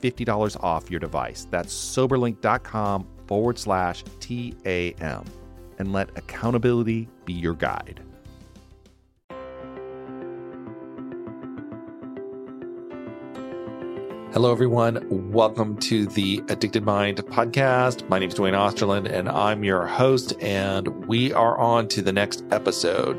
$50 off your device. That's SoberLink.com/TAM. And let accountability be your guide. Hello, everyone. Welcome to the Addicted Mind podcast. My name is Dwayne Osterlin, and I'm your host, and we are on to the next episode.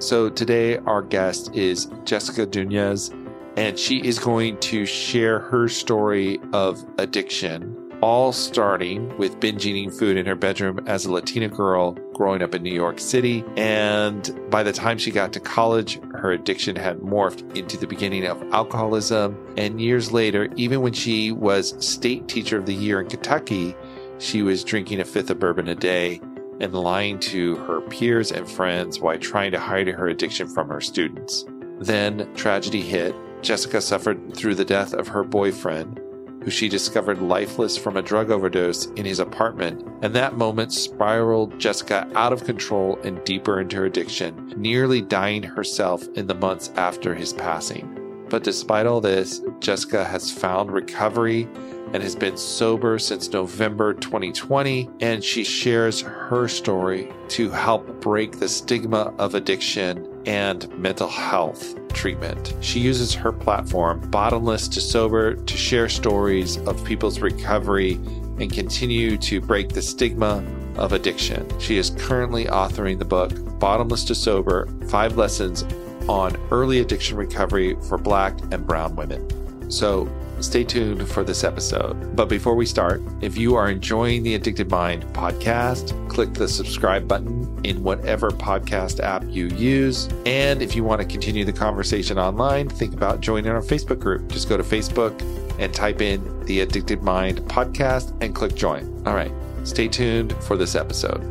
So today our guest is Jessica Dueñas, and she is going to share her story of addiction, all starting with binge eating food in her bedroom as a Latina girl growing up in New York City. And by the time she got to college, her addiction had morphed into the beginning of alcoholism. And years later, even when she was State Teacher of the Year in Kentucky, she was drinking a fifth of bourbon a day and lying to her peers and friends while trying to hide her addiction from her students. Then tragedy hit. Jessica suffered through the death of her boyfriend, who she discovered lifeless from a drug overdose in his apartment, and that moment spiraled Jessica out of control and deeper into her addiction, nearly dying herself in the months after his passing. But despite all this, Jessica has found recovery and has been sober since November 2020, and she shares her story to help break the stigma of addiction and mental health treatment. She uses her platform, Bottomless to Sober, to share stories of people's recovery and continue to break the stigma of addiction. She is currently authoring the book, Bottomless to Sober, 5 Lessons on Early Addiction Recovery for Black and Brown Women. So stay tuned for this episode. But before we start, if you are enjoying the Addicted Mind podcast, click the subscribe button in whatever podcast app you use. And if you want to continue the conversation online, think about joining our Facebook group. Just go to Facebook and type in the Addicted Mind podcast and click join. All right, stay tuned for this episode.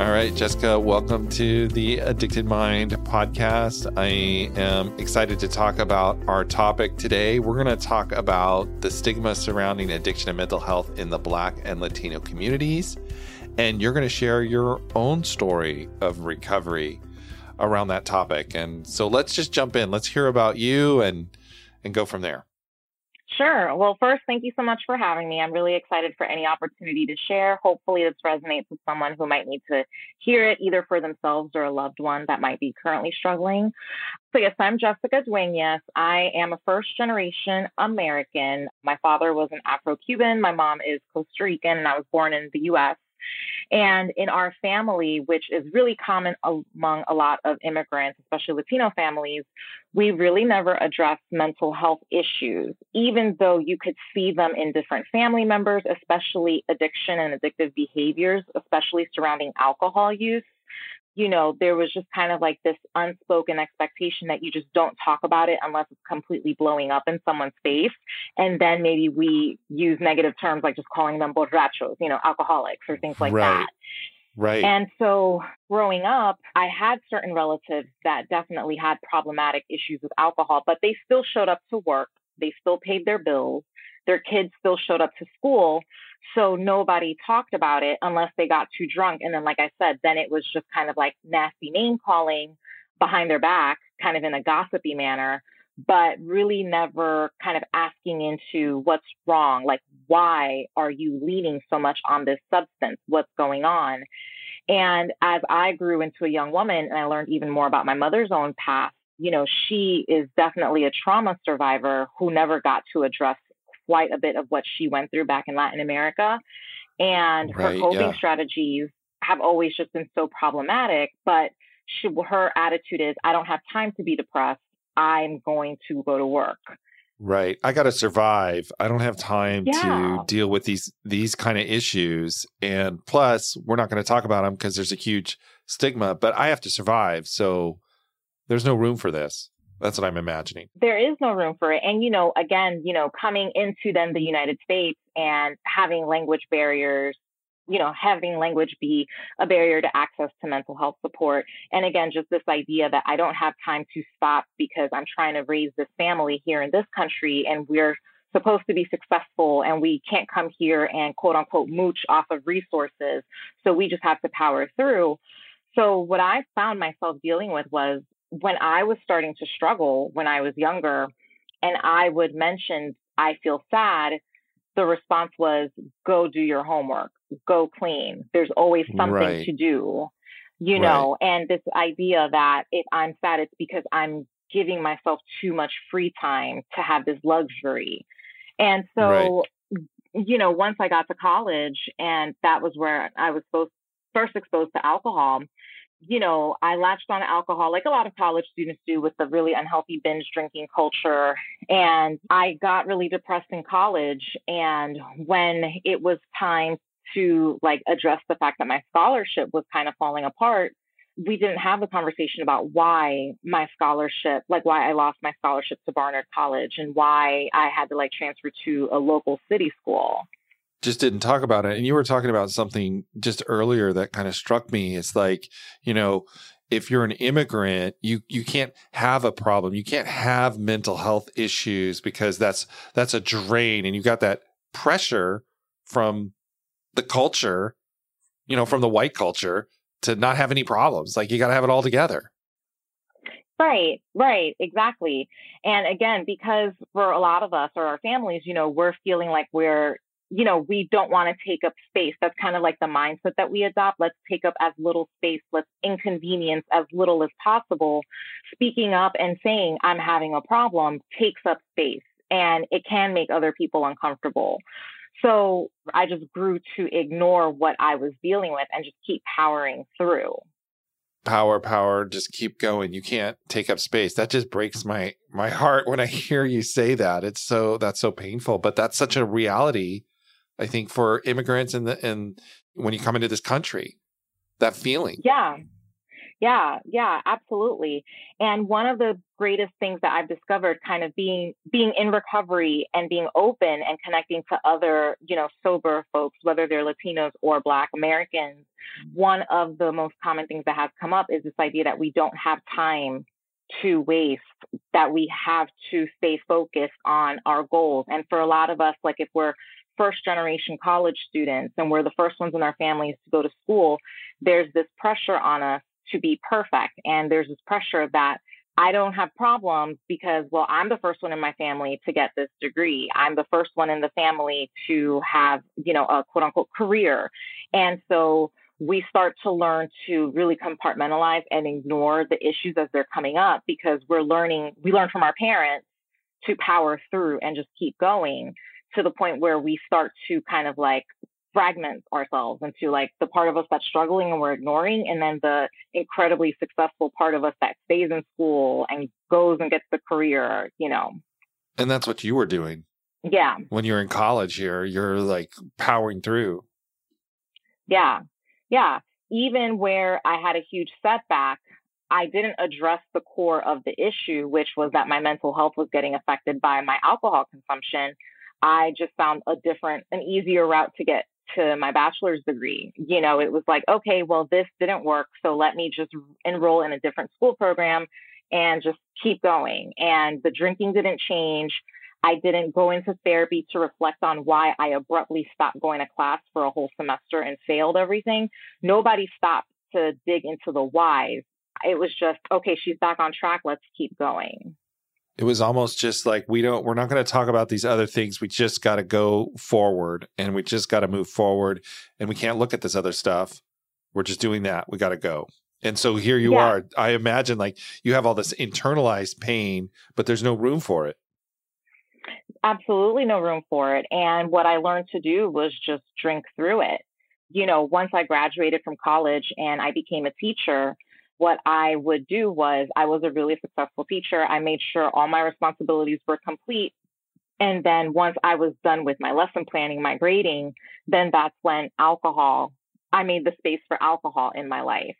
All right, Jessica, welcome to the Addicted Mind podcast. I am excited to talk about our topic today. We're going to talk about the stigma surrounding addiction and mental health in the Black and Latino communities. And you're going to share your own story of recovery around that topic. And so let's just jump in. Let's hear about you and go from there. Sure. Well, first, thank you so much for having me. I'm really excited for any opportunity to share. Hopefully this resonates with someone who might need to hear it, either for themselves or a loved one that might be currently struggling. So yes, I'm Jessica Dueñas. I am a first-generation American. My father was an Afro-Cuban. My mom is Costa Rican, and I was born in the U.S. And in our family, which is really common among a lot of immigrants, especially Latino families, we really never addressed mental health issues, even though you could see them in different family members, especially addiction and addictive behaviors, especially surrounding alcohol use. You know, there was just kind of like this unspoken expectation that you just don't talk about it unless it's completely blowing up in someone's face. And then maybe we use negative terms like just calling them borrachos, you know, alcoholics or things like that. Right. And so growing up, I had certain relatives that definitely had problematic issues with alcohol, but they still showed up to work. They still paid their bills. Their kids still showed up to school. So nobody talked about it unless they got too drunk. And then, like I said, then it was just kind of like nasty name calling behind their back, kind of in a gossipy manner, but really never kind of asking into what's wrong. Like, why are you leaning so much on this substance? What's going on? And as I grew into a young woman and I learned even more about my mother's own past, you know, she is definitely a trauma survivor who never got to address quite a bit of what she went through back in Latin America. And her coping strategies have always just been so problematic. But her attitude is, I don't have time to be depressed. I'm going to go to work. Right. I got to survive. I don't have time to deal with these kind of issues. And plus, we're not going to talk about them because there's a huge stigma, but I have to survive. So there's no room for this. That's what I'm imagining. There is no room for it. And, you know, again, you know, coming into then the United States and having language barriers, you know, having language be a barrier to access to mental health support. And again, just this idea that I don't have time to stop because I'm trying to raise this family here in this country and we're supposed to be successful and we can't come here and quote unquote mooch off of resources. So we just have to power through. So what I found myself dealing with was when I was starting to struggle when I was younger and I would mention, I feel sad, the response was, go do your homework, go clean. There's always something to do, you know, and this idea that if I'm sad, it's because I'm giving myself too much free time to have this luxury. And so, you know, once I got to college and that was where I was first exposed to alcohol, you know, I latched on to alcohol like a lot of college students do with the really unhealthy binge drinking culture. And I got really depressed in college. And when it was time to like address the fact that my scholarship was kind of falling apart, we didn't have a conversation about why my scholarship, like why I lost my scholarship to Barnard College and why I had to like transfer to a local city school. Just didn't talk about it. And you were talking about something just earlier that kind of struck me. It's like, you know, if you're an immigrant, you can't have a problem. You can't have mental health issues because that's a drain. And you got that pressure from the culture, you know, from the white culture to not have any problems. Like you got to have it all together. Right, exactly. And again, because for a lot of us or our families, you know, we're feeling like you know, we don't want to take up space. That's kind of like the mindset that we adopt. Let's take up as little space. Let's inconvenience as little as possible. Speaking up and saying, I'm having a problem takes up space and it can make other people uncomfortable. So I just grew to ignore what I was dealing with and just keep powering through. Power, just keep going. You can't take up space. That just breaks my heart when I hear you say that. That's so painful, but that's such a reality. I think for immigrants and when you come into this country, that feeling. Yeah, absolutely. And one of the greatest things that I've discovered kind of being in recovery and being open and connecting to other, you know, sober folks, whether they're Latinos or Black Americans, one of the most common things that has come up is this idea that we don't have time to waste, that we have to stay focused on our goals. And for a lot of us, like if we're first generation college students and we're the first ones in our families to go to school, there's this pressure on us to be perfect. And there's this pressure that I don't have problems because, well, I'm the first one in my family to get this degree. I'm the first one in the family to have, you know, a quote unquote career. And so we start to learn to really compartmentalize and ignore the issues as they're coming up because we learn from our parents to power through and just keep going. To the point where we start to kind of like fragment ourselves into like the part of us that's struggling and we're ignoring, and then the incredibly successful part of us that stays in school and goes and gets the career, you know. And that's what you were doing. Yeah. When you're in college here, you're like powering through. Yeah. Even where I had a huge setback, I didn't address the core of the issue, which was that my mental health was getting affected by my alcohol consumption. I just found an easier route to get to my bachelor's degree. You know, it was like, okay, well, this didn't work. So let me just enroll in a different school program and just keep going. And the drinking didn't change. I didn't go into therapy to reflect on why I abruptly stopped going to class for a whole semester and failed everything. Nobody stopped to dig into the whys. It was just, okay, she's back on track. Let's keep going. It was almost just like, we're not going to talk about these other things. We just got to go forward and we just got to move forward and we can't look at this other stuff. We're just doing that. We got to go. And so here you are. I imagine like you have all this internalized pain, but there's no room for it. Absolutely no room for it. And what I learned to do was just drink through it. You know, once I graduated from college and I became a teacher, what I would do was I was a really successful teacher. I made sure all my responsibilities were complete. And then once I was done with my lesson planning, my grading, then that's when alcohol, I made the space for alcohol in my life.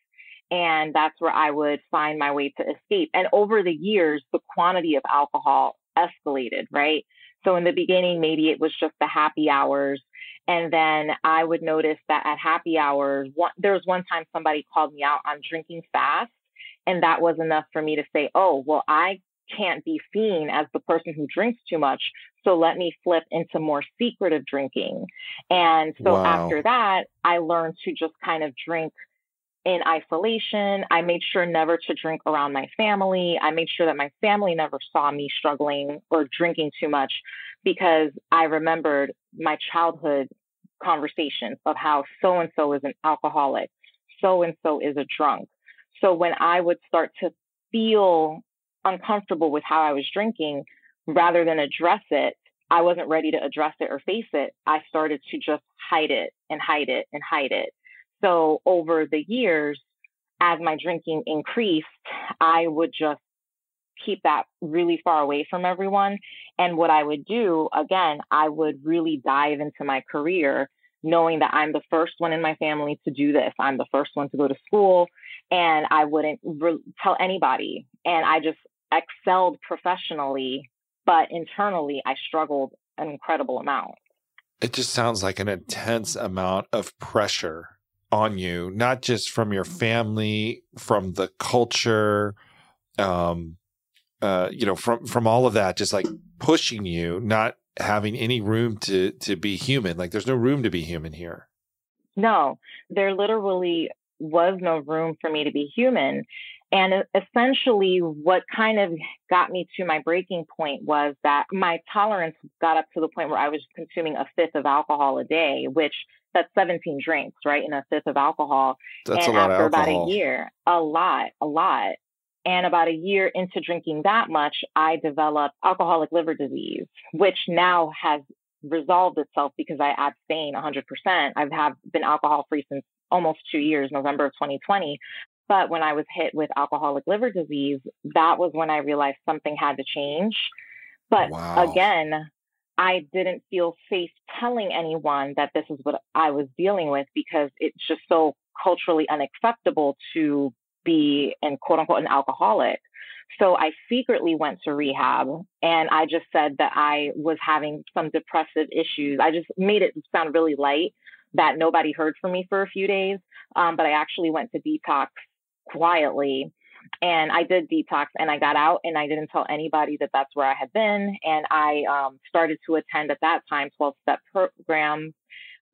And that's where I would find my way to escape. And over the years, the quantity of alcohol escalated, right? So in the beginning, maybe it was just the happy hours. And then I would notice that at happy hours, there was one time somebody called me out on drinking fast. And that was enough for me to say, oh, well, I can't be seen as the person who drinks too much. So let me flip into more secretive drinking. And so after that, I learned to just kind of drink in isolation. I made sure never to drink around my family. I made sure that my family never saw me struggling or drinking too much, because I remembered my childhood conversations of how so-and-so is an alcoholic, so-and-so is a drunk. So when I would start to feel uncomfortable with how I was drinking, rather than address it, I wasn't ready to address it or face it. I started to just hide it and hide it and hide it. So over the years, as my drinking increased, I would just keep that really far away from everyone. And what I would do, again, I would really dive into my career, knowing that I'm the first one in my family to do this. I'm the first one to go to school, and I wouldn't tell anybody. And I just excelled professionally, but internally, I struggled an incredible amount. It just sounds like an intense amount of pressure on you, not just from your family, from the culture, you know, from all of that, just like pushing you, not having any room to be human. Like there's no room to be human here. No, there literally was no room for me to be human. And essentially what kind of got me to my breaking point was that my tolerance got up to the point where I was consuming a fifth of alcohol a day, which that's 17 drinks, right? And a fifth of alcohol. That's a lot of alcohol. And after about a year, a lot. And about a year into drinking that much, I developed alcoholic liver disease, which now has resolved itself because I abstain 100%. I have been alcohol-free since almost 2 years, November of 2020. But when I was hit with alcoholic liver disease, that was when I realized something had to change. But again, I didn't feel safe telling anyone that this is what I was dealing with, because it's just so culturally unacceptable to be an quote unquote an alcoholic. So I secretly went to rehab, and I just said that I was having some depressive issues. I just made it sound really light that nobody heard from me for a few days. But I actually went to detox quietly. And I did detox, and I got out, and I didn't tell anybody that that's where I had been. And I started to attend at that time 12-step programs,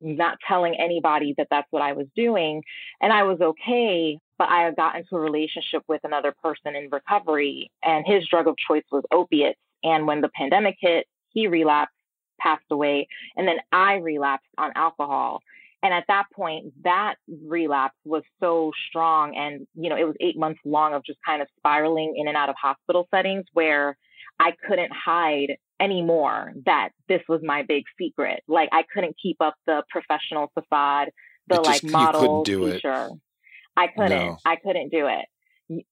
not telling anybody that that's what I was doing. And I was okay, but I got into a relationship with another person in recovery, and his drug of choice was opiates. And when the pandemic hit, he relapsed, passed away, and then I relapsed on alcohol. And at that point, that relapse was so strong. And, you know, it was 8 months long of just kind of spiraling in and out of hospital settings where I couldn't hide anymore that this was my big secret. Like I couldn't keep up the professional facade, the like model teacher. I couldn't do it.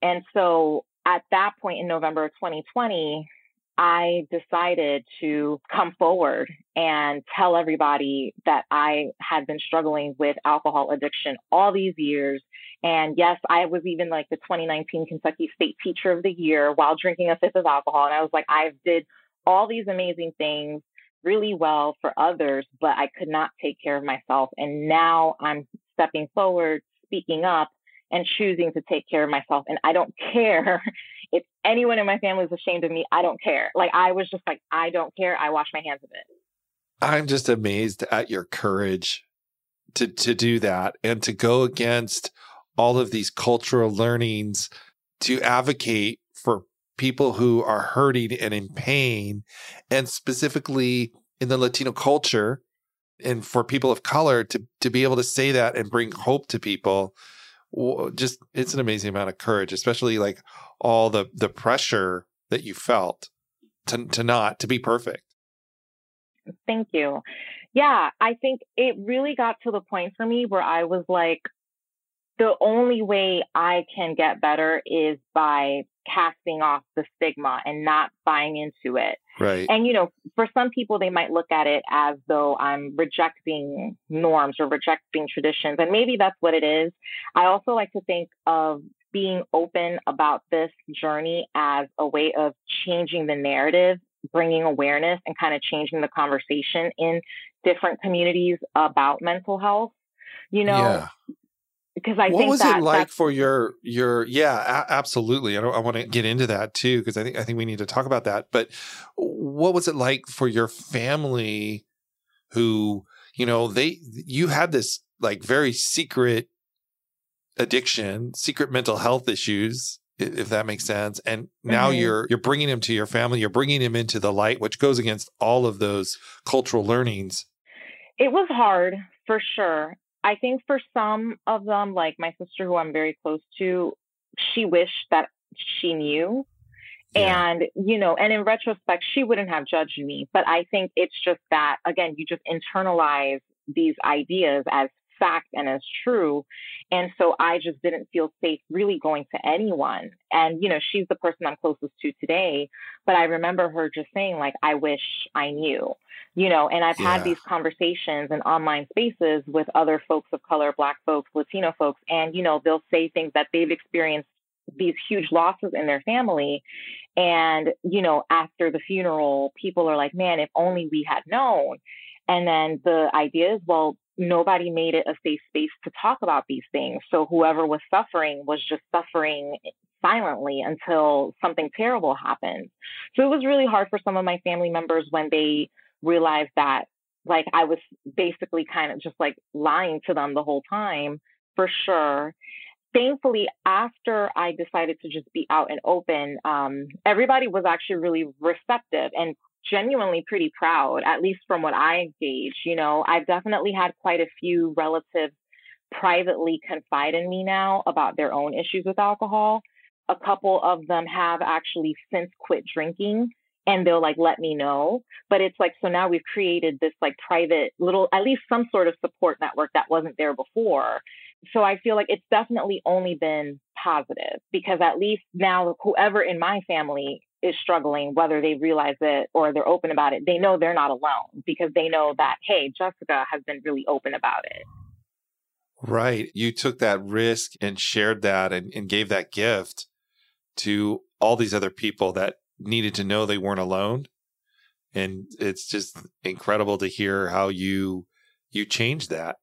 And so at that point in November of 2020, I decided to come forward and tell everybody that I had been struggling with alcohol addiction all these years. And yes, I was even like the 2019 Kentucky State Teacher of the Year while drinking a fifth of alcohol. And I was like, I did all these amazing things really well for others, but I could not take care of myself. And now I'm stepping forward, speaking up, and choosing to take care of myself. And I don't care if anyone in my family is ashamed of me. I don't care. Like, I was just like, I don't care. I wash my hands of it. I'm just amazed at your courage to do that and to go against all of these cultural learnings to advocate for people who are hurting and in pain, and specifically in the Latino culture, and for people of color to be able to say that and bring hope to people, just, it's an amazing amount of courage, especially like all the pressure that you felt to be perfect. Thank you. Yeah, I think it really got to the point for me where I was like, the only way I can get better is by casting off the stigma and not buying into it. Right. And, you know, for some people, they might look at it as though I'm rejecting norms or rejecting traditions. And maybe that's what it is. I also like to think of being open about this journey as a way of changing the narrative, bringing awareness, and kind of changing the conversation in different communities about mental health, you know? Yeah. Because I think that, like, for your absolutely. I want to get into that too, because I think we need to talk about that. But what was it like for your family, who, you know, you had this like very secret addiction, secret mental health issues, if that makes sense. And now you're bringing him to your family, you're bringing him into the light, which goes against all of those cultural learnings. It was hard for sure. I think for some of them, like my sister, who I'm very close to, she wished that she knew. Yeah. And, you know, and in retrospect, she wouldn't have judged me. But I think it's just that, again, you just internalize these ideas as fact and as true. And so I just didn't feel safe really going to anyone. And, you know, she's the person I'm closest to today. But I remember her just saying, like, I wish I knew. You know, and I've had these conversations in online spaces with other folks of color, Black folks, Latino folks, and, you know, they'll say things that they've experienced these huge losses in their family. And, you know, after the funeral, people are like, man, if only we had known. And then the idea is, well, nobody made it a safe space to talk about these things. So whoever was suffering was just suffering silently until something terrible happened. So it was really hard for some of my family members when they realized that, like, I was basically kind of just like lying to them the whole time, for sure. Thankfully, after I decided to just be out and open, everybody was actually really receptive and genuinely pretty proud, at least from what I gauge. You know, I've definitely had quite a few relatives privately confide in me now about their own issues with alcohol. A couple of them have actually since quit drinking. And they'll like, let me know. But it's like, so now we've created this like private little, at least some sort of support network that wasn't there before. So I feel like it's definitely only been positive, because at least now whoever in my family is struggling, whether they realize it or they're open about it, they know they're not alone, because they know that, hey, Jessica has been really open about it. Right. You took that risk and shared that and gave that gift to all these other people that needed to know they weren't alone. And it's just incredible to hear how you changed that.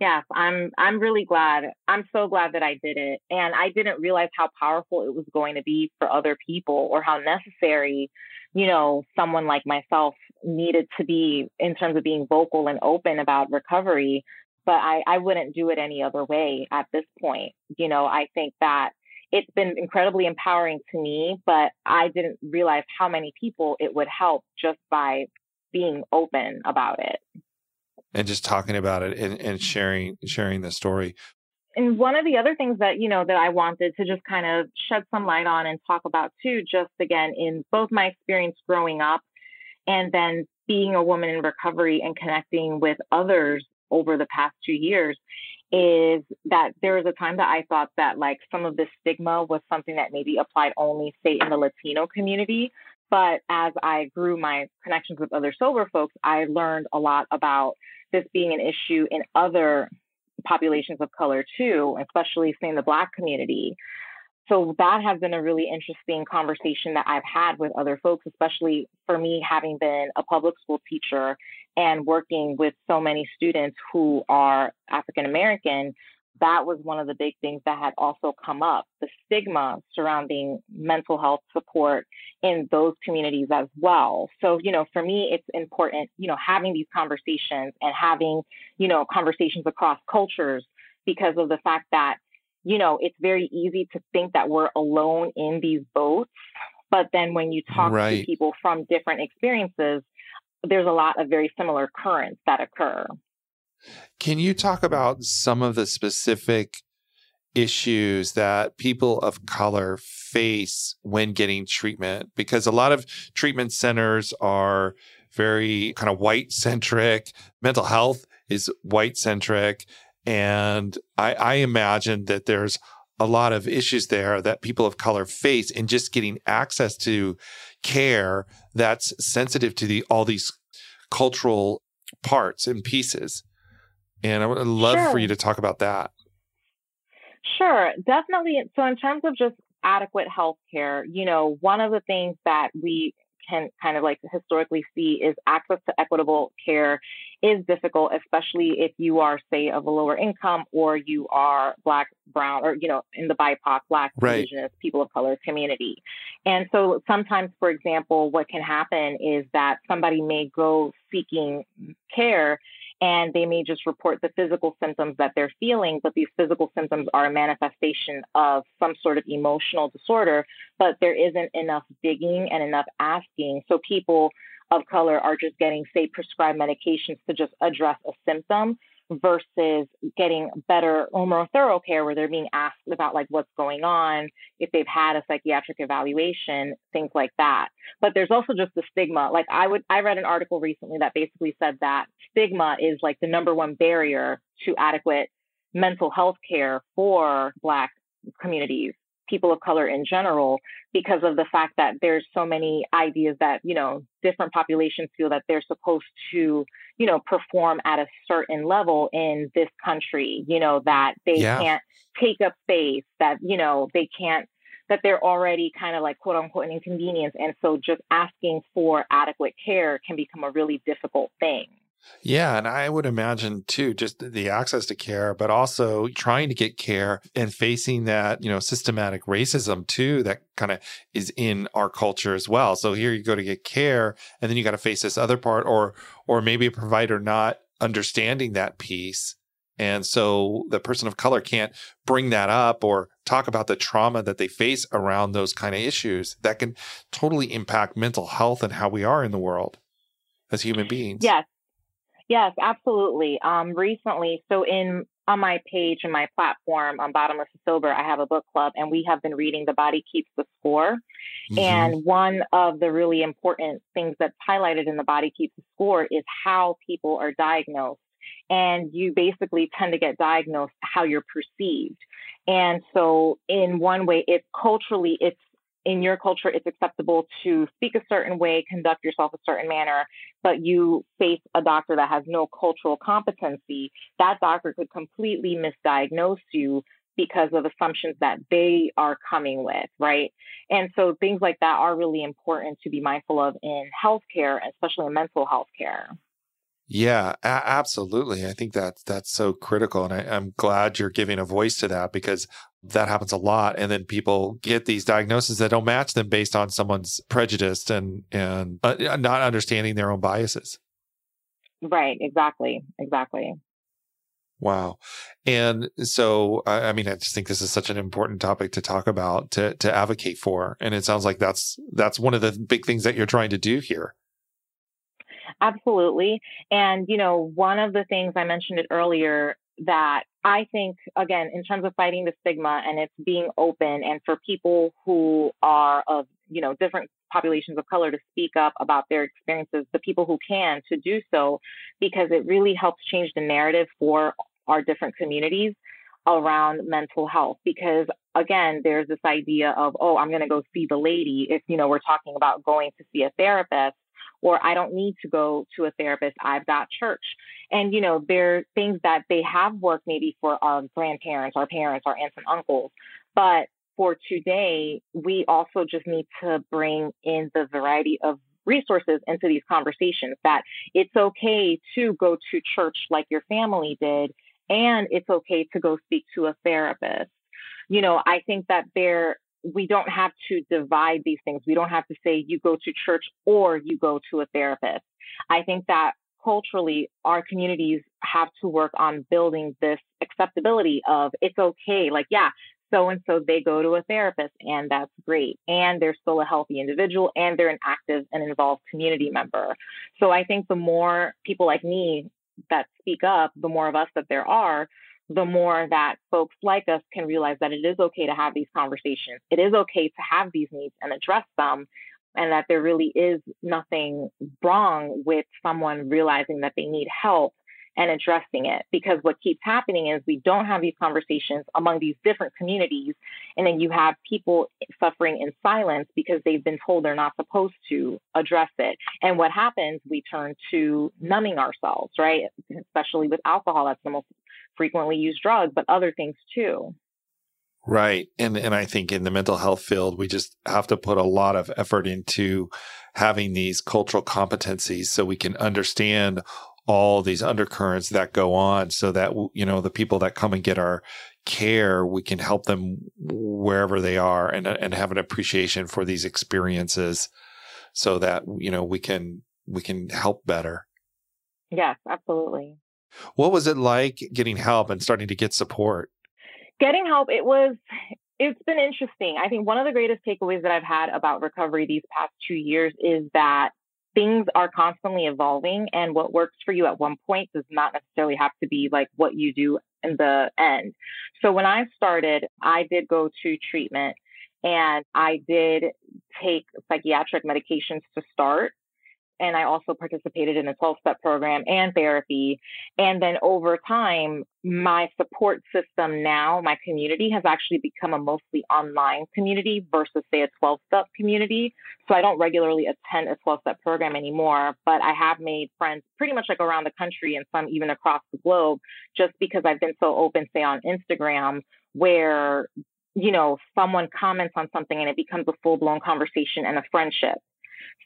Yes, I'm really glad. I'm so glad that I did it. And I didn't realize how powerful it was going to be for other people, or how necessary, you know, someone like myself needed to be in terms of being vocal and open about recovery. But I wouldn't do it any other way at this point. You know, I think that it's been incredibly empowering to me, but I didn't realize how many people it would help just by being open about it. And just talking about it and sharing the story. And one of the other things that, you know, that I wanted to just kind of shed some light on and talk about too, just again, in both my experience growing up and then being a woman in recovery and connecting with others over the past 2 years, is that there was a time that I thought that like some of this stigma was something that maybe applied only, say, in the Latino community. But as I grew my connections with other sober folks, I learned a lot about this being an issue in other populations of color too, especially in the Black community. So that has been a really interesting conversation that I've had with other folks, especially for me, having been a public school teacher and working with so many students who are African American. That was one of the big things that had also come up, the stigma surrounding mental health support in those communities as well. So, you know, for me, it's important, you know, having these conversations and having, you know, conversations across cultures, because of the fact that, you know, it's very easy to think that we're alone in these boats. But then when you talk to people from different experiences, there's a lot of very similar currents that occur. Can you talk about some of the specific issues that people of color face when getting treatment? Because a lot of treatment centers are very kind of white-centric. Mental health is white-centric. And I imagine that there's a lot of issues there that people of color face in just getting access to care that's sensitive to all these cultural parts and pieces. And I would love for you to talk about that. Sure, definitely. So in terms of just adequate health care, one of the things that we can kind of like historically see is access to equitable care is difficult, especially if you are, say, of a lower income or you are Black, Brown, or, in the BIPOC, Black, Indigenous, people of color community. And so sometimes, for example, what can happen is that somebody may go seeking care and they may just report the physical symptoms that they're feeling, but these physical symptoms are a manifestation of some sort of emotional disorder, but there isn't enough digging and enough asking. So people of color are just getting, say, prescribed medications to just address a symptom versus getting better or more thorough care where they're being asked about like what's going on, if they've had a psychiatric evaluation, things like that. But there's also just the stigma. Like I read an article recently that basically said that stigma is like the number one barrier to adequate mental health care for Black communities, people of color in general, because of the fact that there's so many ideas that, different populations feel that they're supposed to, perform at a certain level in this country, that they can't take up space, that, that they're already kind of like, quote unquote, an inconvenience. And so just asking for adequate care can become a really difficult thing. Yeah. And I would imagine too, just the access to care, but also trying to get care and facing that, systematic racism too, that kind of is in our culture as well. So here you go to get care and then you got to face this other part or maybe a provider not understanding that piece. And so the person of color can't bring that up or talk about the trauma that they face around those kind of issues that can totally impact mental health and how we are in the world as human beings. Yes. Yes, absolutely. Recently, so on my page and my platform on Bottomless to Sober, I have a book club and we have been reading The Body Keeps the Score. Mm-hmm. And one of the really important things that's highlighted in The Body Keeps the Score is how people are diagnosed. And you basically tend to get diagnosed how you're perceived. And so in one way, in your culture, it's acceptable to speak a certain way, conduct yourself a certain manner, but you face a doctor that has no cultural competency. That doctor could completely misdiagnose you because of assumptions that they are coming with, right? And so things like that are really important to be mindful of in healthcare, especially in mental health care. Yeah, absolutely. I think that's so critical. And I'm glad you're giving a voice to that because that happens a lot. And then people get these diagnoses that don't match them based on someone's prejudice and not understanding their own biases. Right. Exactly. Wow. And so, I mean, I just think this is such an important topic to talk about, to advocate for. And it sounds like that's one of the big things that you're trying to do here. Absolutely. And, one of the things I mentioned it earlier that I think, again, in terms of fighting the stigma and it's being open and for people who are of, different populations of color to speak up about their experiences, the people who can to do so, because it really helps change the narrative for our different communities around mental health. Because again, there's this idea of, oh, I'm going to go see the lady if, we're talking about going to see a therapist. Or I don't need to go to a therapist, I've got church. And, there are things that they have worked maybe for our grandparents, our parents, our aunts and uncles. But for today, we also just need to bring in the variety of resources into these conversations that it's okay to go to church like your family did, and it's okay to go speak to a therapist. I think that we don't have to divide these things. We don't have to say you go to church or you go to a therapist. I think that culturally, our communities have to work on building this acceptability of it's okay. Like, yeah, so-and-so, they go to a therapist, and that's great. And they're still a healthy individual, and they're an active and involved community member. So I think the more people like me that speak up, the more of us that there are, the more that folks like us can realize that it is okay to have these conversations. It is okay to have these needs and address them, and that there really is nothing wrong with someone realizing that they need help and addressing it. Because what keeps happening is we don't have these conversations among these different communities. And then you have people suffering in silence because they've been told they're not supposed to address it. And what happens, we turn to numbing ourselves, right? Especially with alcohol, that's the most frequently used drug, but other things too. Right. And I think in the mental health field, we just have to put a lot of effort into having these cultural competencies so we can understand all these undercurrents that go on, so that, you know, the people that come and get our care, we can help them wherever they are and have an appreciation for these experiences so that, you know, we can help better. Yes, absolutely. What was it like getting help and starting to get support? Getting help, it's been interesting. I think one of the greatest takeaways that I've had about recovery these past 2 years is that things are constantly evolving, and what works for you at one point does not necessarily have to be like what you do in the end. So when I started, I did go to treatment and I did take psychiatric medications to start. And I also participated in a 12-step program and therapy. And then over time, my support system now, my community, has actually become a mostly online community versus, say, a 12-step community. So I don't regularly attend a 12-step program anymore, but I have made friends pretty much like around the country and some even across the globe, just because I've been so open, say, on Instagram, where, you know, someone comments on something and it becomes a full-blown conversation and a friendship.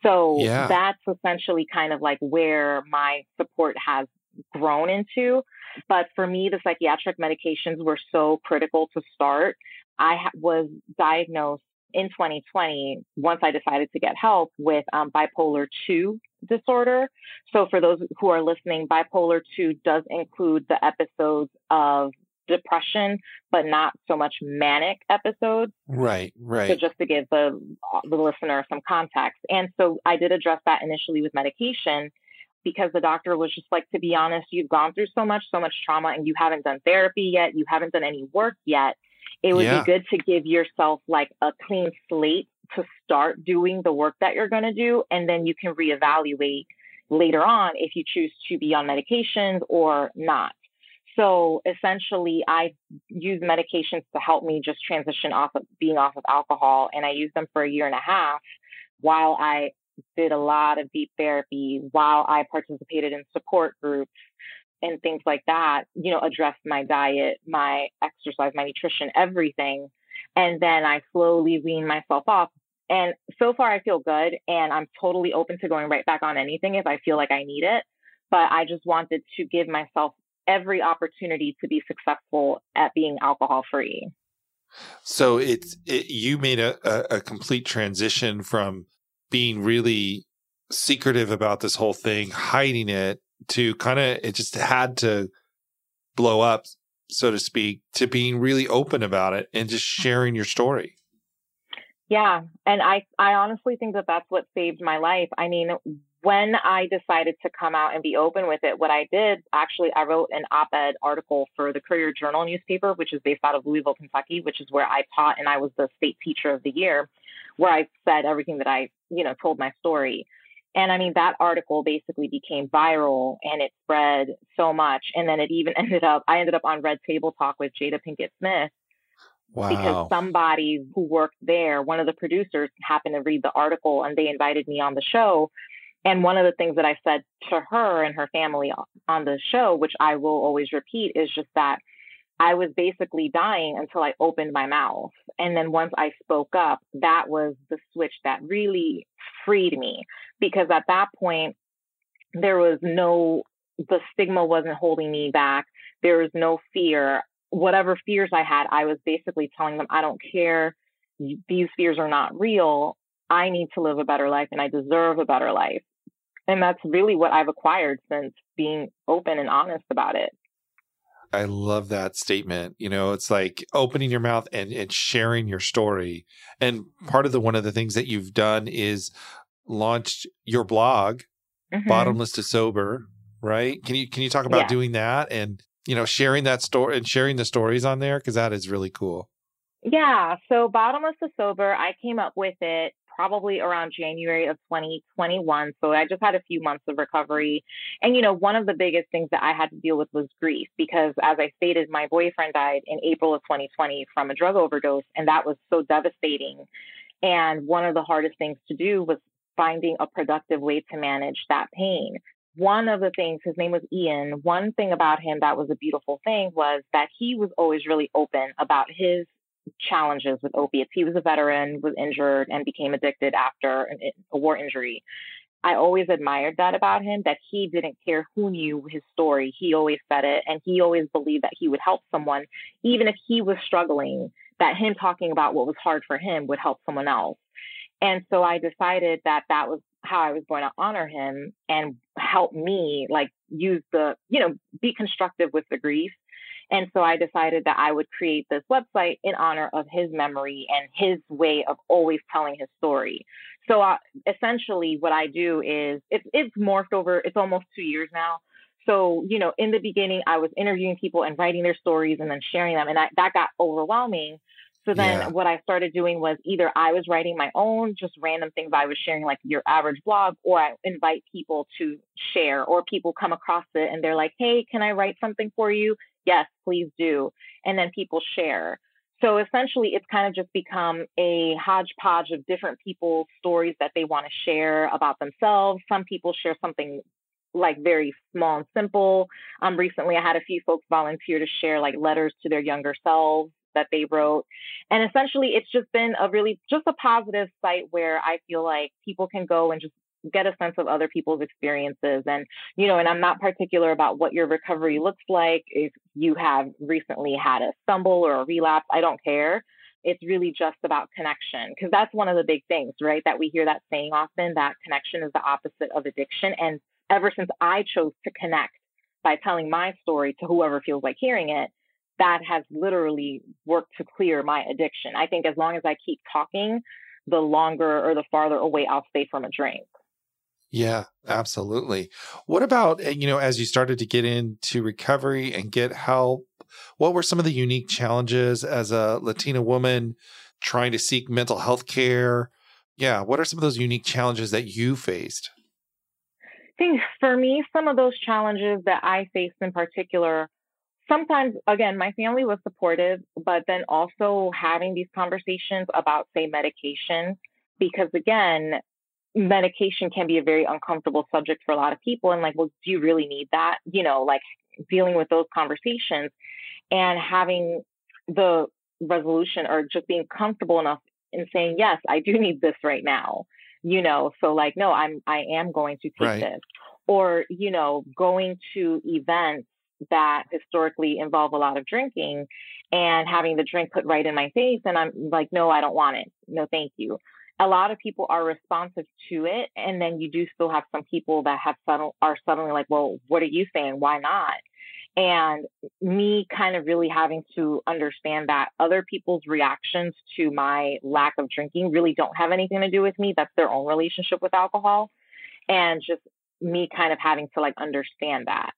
So yeah, that's essentially kind of like where my support has grown into. But for me, the psychiatric medications were so critical to start. I was diagnosed in 2020, once I decided to get help, with bipolar 2 disorder. So for those who are listening, bipolar 2 does include the episodes of depression, but not so much manic episodes. Right, right. So just to give the listener some context. And so I did address that initially with medication, because the doctor was just like, to be honest, you've gone through so much trauma, and you haven't done therapy yet. You haven't done any work yet. It would be good to give yourself like a clean slate to start doing the work that you're going to do. And then you can reevaluate later on if you choose to be on medications or not. So essentially, I use medications to help me just transition off of being off of alcohol. And I used them for 1.5 years while I did a lot of deep therapy, while I participated in support groups and things like that, you know, addressed my diet, my exercise, my nutrition, everything. And then I slowly weaned myself off. And so far, I feel good. And I'm totally open to going right back on anything if I feel like I need it. But I just wanted to give myself every opportunity to be successful at being alcohol free. So you made a complete transition from being really secretive about this whole thing, hiding it, to kind of, it just had to blow up, so to speak, to being really open about it and just sharing your story. Yeah. And I honestly think that that's what saved my life. I mean, when I decided to come out and be open with it, what I did, actually, I wrote an op-ed article for the Courier Journal newspaper, which is based out of Louisville, Kentucky, which is where I taught, and I was the state teacher of the year, where I said everything that I, you know, told my story. And I mean, that article basically became viral, and it spread so much. And then it even I ended up on Red Table Talk with Jada Pinkett Smith. Wow. Because somebody who worked there, one of the producers, happened to read the article, and they invited me on the show. And one of the things that I said to her and her family on the show, which I will always repeat, is just that I was basically dying until I opened my mouth. And then once I spoke up, that was the switch that really freed me. Because at that point, the stigma wasn't holding me back. There was no fear. Whatever fears I had, I was basically telling them, I don't care. These fears are not real. I need to live a better life, and I deserve a better life. And that's really what I've acquired since being open and honest about it. I love that statement. You know, it's like opening your mouth and sharing your story. And part of the, one of the things that you've done is launched your blog, Bottomless to Sober, right? Can you talk about doing that and, you know, sharing that story and sharing the stories on there? Cause that is really cool. Yeah. So Bottomless to Sober, I came up with it probably around January of 2021. So I just had a few months of recovery. And, you know, one of the biggest things that I had to deal with was grief, because as I stated, my boyfriend died in April of 2020 from a drug overdose. And that was so devastating. And one of the hardest things to do was finding a productive way to manage that pain. One of the things, his name was Ian, one thing about him that was a beautiful thing was that he was always really open about his challenges with opiates. He was a veteran, was injured, and became addicted after a war injury. I always admired that about him, that he didn't care who knew his story. He always said it, and he always believed that he would help someone, even if he was struggling, that him talking about what was hard for him would help someone else. And so I decided that that was how I was going to honor him and help me, like, use the, you know, be constructive with the grief. And so I decided that I would create this website in honor of his memory and his way of always telling his story. So essentially what I do is it's morphed over, it's almost 2 years now. So, you know, in the beginning, I was interviewing people and writing their stories and then sharing them. And that got overwhelming. So then what I started doing was either I was writing my own, just random things I was sharing, like your average blog, or I invite people to share, or people come across it and they're like, hey, can I write something for you? Yes, please do. And then people share. So essentially, it's kind of just become a hodgepodge of different people's stories that they want to share about themselves. Some people share something like very small and simple. Recently, I had a few folks volunteer to share like letters to their younger selves that they wrote. And essentially, it's just been a really just a positive site where I feel like people can go and just get a sense of other people's experiences. And, you know, and I'm not particular about what your recovery looks like. If you have recently had a stumble or a relapse, I don't care. It's really just about connection, because that's one of the big things, right? That we hear that saying often, that connection is the opposite of addiction. And ever since I chose to connect by telling my story to whoever feels like hearing it, that has literally worked to clear my addiction. I think as long as I keep talking, the longer or the farther away I'll stay from a drink. Yeah, absolutely. What about, you know, as you started to get into recovery and get help, what were some of the unique challenges as a Latina woman trying to seek mental health care? Yeah, what are some of those unique challenges that you faced? I think for me, some of those challenges that I faced in particular, sometimes, again, my family was supportive, but then also having these conversations about, say, medication, because again, medication can be a very uncomfortable subject for a lot of people. And like, well, do you really need that? You know, like dealing with those conversations and having the resolution or just being comfortable enough in saying, yes, I do need this right now. You know, so like, no, I am going to take this, or, you know, going to events that historically involve a lot of drinking and having the drink put right in my face. And I'm like, no, I don't want it. No, thank you. A lot of people are responsive to it. And then you do still have some people that have are suddenly like, well, what are you saying? Why not? And me kind of really having to understand that other people's reactions to my lack of drinking really don't have anything to do with me. That's their own relationship with alcohol. And just me kind of having to like understand that.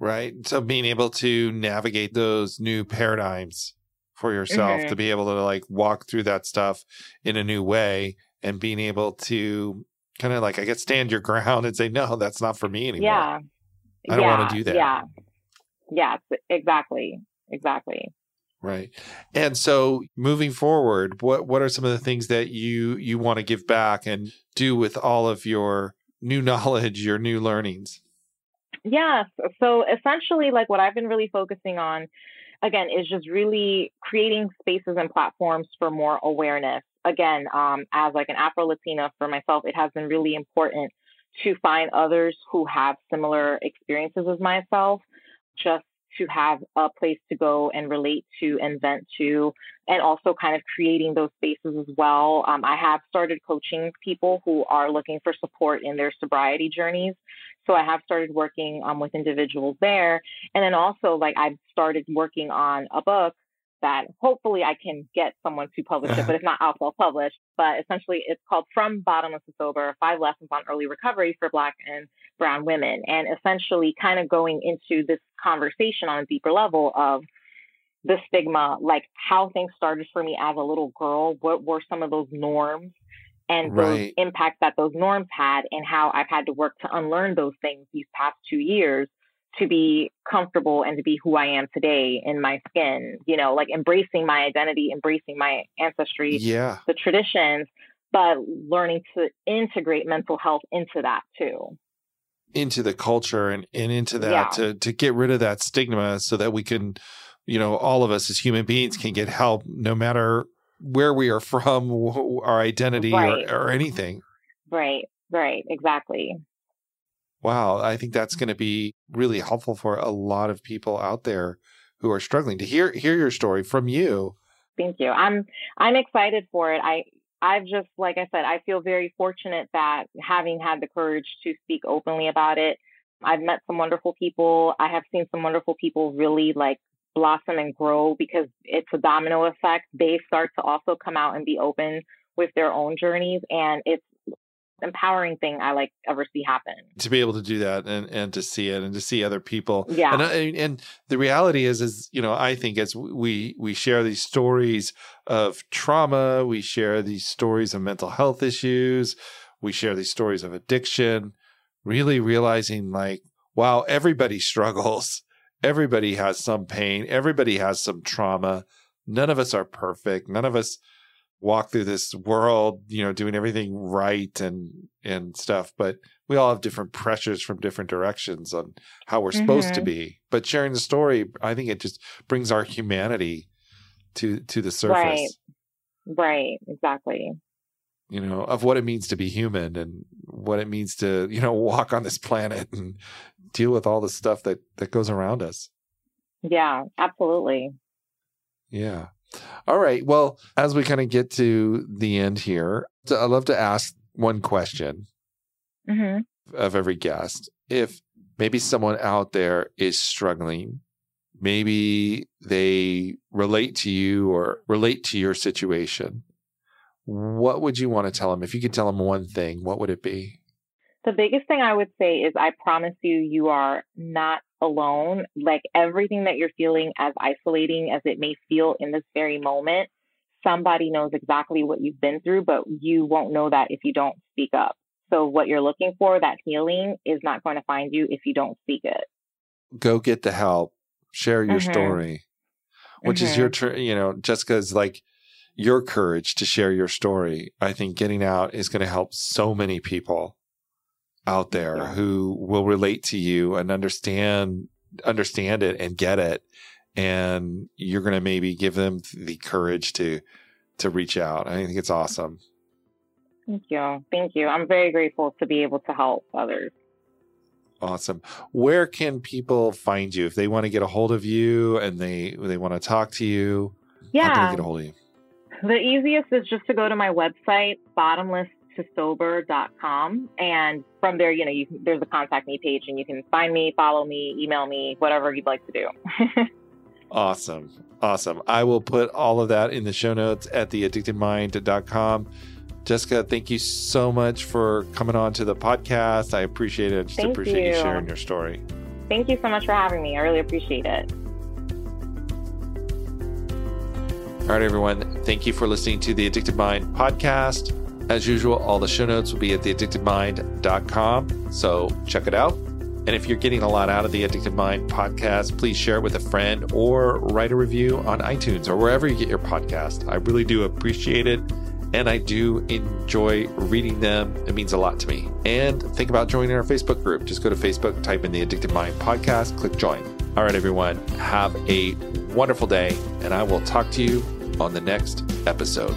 Right. So being able to navigate those new paradigms for yourself, to be able to like walk through that stuff in a new way and being able to kind of like, I guess, stand your ground and say, no, that's not for me anymore. Yeah. I don't want to do that. Yeah. Yes, exactly. Exactly. Right. And so moving forward, what are some of the things that you want to give back and do with all of your new knowledge, your new learnings? Yes. So essentially, like what I've been really focusing on, again, is just really creating spaces and platforms for more awareness. Again, as like an Afro-Latina for myself, it has been really important to find others who have similar experiences as myself, just to have a place to go and relate to and vent to, and also kind of creating those spaces as well. I have started coaching people who are looking for support in their sobriety journeys. So I have started working with individuals there. And then also, like, I've started working on a book that hopefully I can get someone to publish it, but if not, I'll self-publish. But essentially, it's called From Bottomless to Sober, 5 Lessons on Early Recovery for Black and Brown Women. And essentially kind of going into this conversation on a deeper level of the stigma, like how things started for me as a little girl, what were some of those norms and the impact that those norms had, and how I've had to work to unlearn those things these past 2 years to be comfortable and to be who I am today in my skin, you know, like embracing my identity, embracing my ancestry, the traditions, but learning to integrate mental health into that too. Into the culture and into that to get rid of that stigma so that we can, you know, all of us as human beings can get help no matter where we are from, our identity or anything. Right. Exactly. Wow. I think that's going to be really helpful for a lot of people out there who are struggling to hear your story from you. Thank you. I'm excited for it. I've just, like I said, I feel very fortunate that having had the courage to speak openly about it, I've met some wonderful people. I have seen some wonderful people really like blossom and grow because it's a domino effect. They start to also come out and be open with their own journeys. And it's empowering thing I like ever see happen. To be able to do that and to see it and to see other people. Yeah. And the reality is, you know, I think as we share these stories of trauma, we share these stories of mental health issues, we share these stories of addiction, really realizing like, wow, everybody struggles. Everybody has some pain. Everybody has some trauma. None of us are perfect. None of us walk through this world, you know, doing everything right and stuff, but we all have different pressures from different directions on how we're supposed to be. But sharing the story, I think it just brings our humanity to the surface. Right, exactly. You know, of what it means to be human and what it means to, you know, walk on this planet and deal with all the stuff that goes around us. Yeah, absolutely. Yeah. All right. Well, as we kind of get to the end here, I'd love to ask one question of every guest. If maybe someone out there is struggling, maybe they relate to you or relate to your situation, what would you want to tell them? If you could tell them one thing, what would it be? The biggest thing I would say is I promise you, you are not alone. Like everything that you're feeling, as isolating as it may feel in this very moment, somebody knows exactly what you've been through, but you won't know that if you don't speak up. So what you're looking for, that healing, is not going to find you if you don't seek it. Go get the help. Share your story, which is your, you know, Jessica's like your courage to share your story. I think getting out is going to help so many people out there who will relate to you and understand it and get it. And you're going to maybe give them the courage to reach out. I think it's awesome. Thank you. Thank you. I'm very grateful to be able to help others. Awesome. Where can people find you if they want to get a hold of you and they want to talk to you? Yeah. How can they get a hold of you? The easiest is just to go to my website, bottomlesstosober.com, and from there, you know, there's a contact me page and you can find me, follow me, email me, whatever you'd like to do. Awesome. I will put all of that in the show notes at theaddictedmind.com. Jessica, thank you so much for coming on to the podcast. I appreciate it. I just appreciate you sharing your story. Thank you so much for having me. I really appreciate it. All right, everyone. Thank you for listening to the Addicted Mind podcast. As usual, all the show notes will be at theaddictedmind.com, so check it out. And if you're getting a lot out of the Addicted Mind podcast, please share it with a friend or write a review on iTunes or wherever you get your podcast. I really do appreciate it, and I do enjoy reading them. It means a lot to me. And think about joining our Facebook group. Just go to Facebook, type in the Addicted Mind podcast, click join. All right, everyone, have a wonderful day, and I will talk to you on the next episode.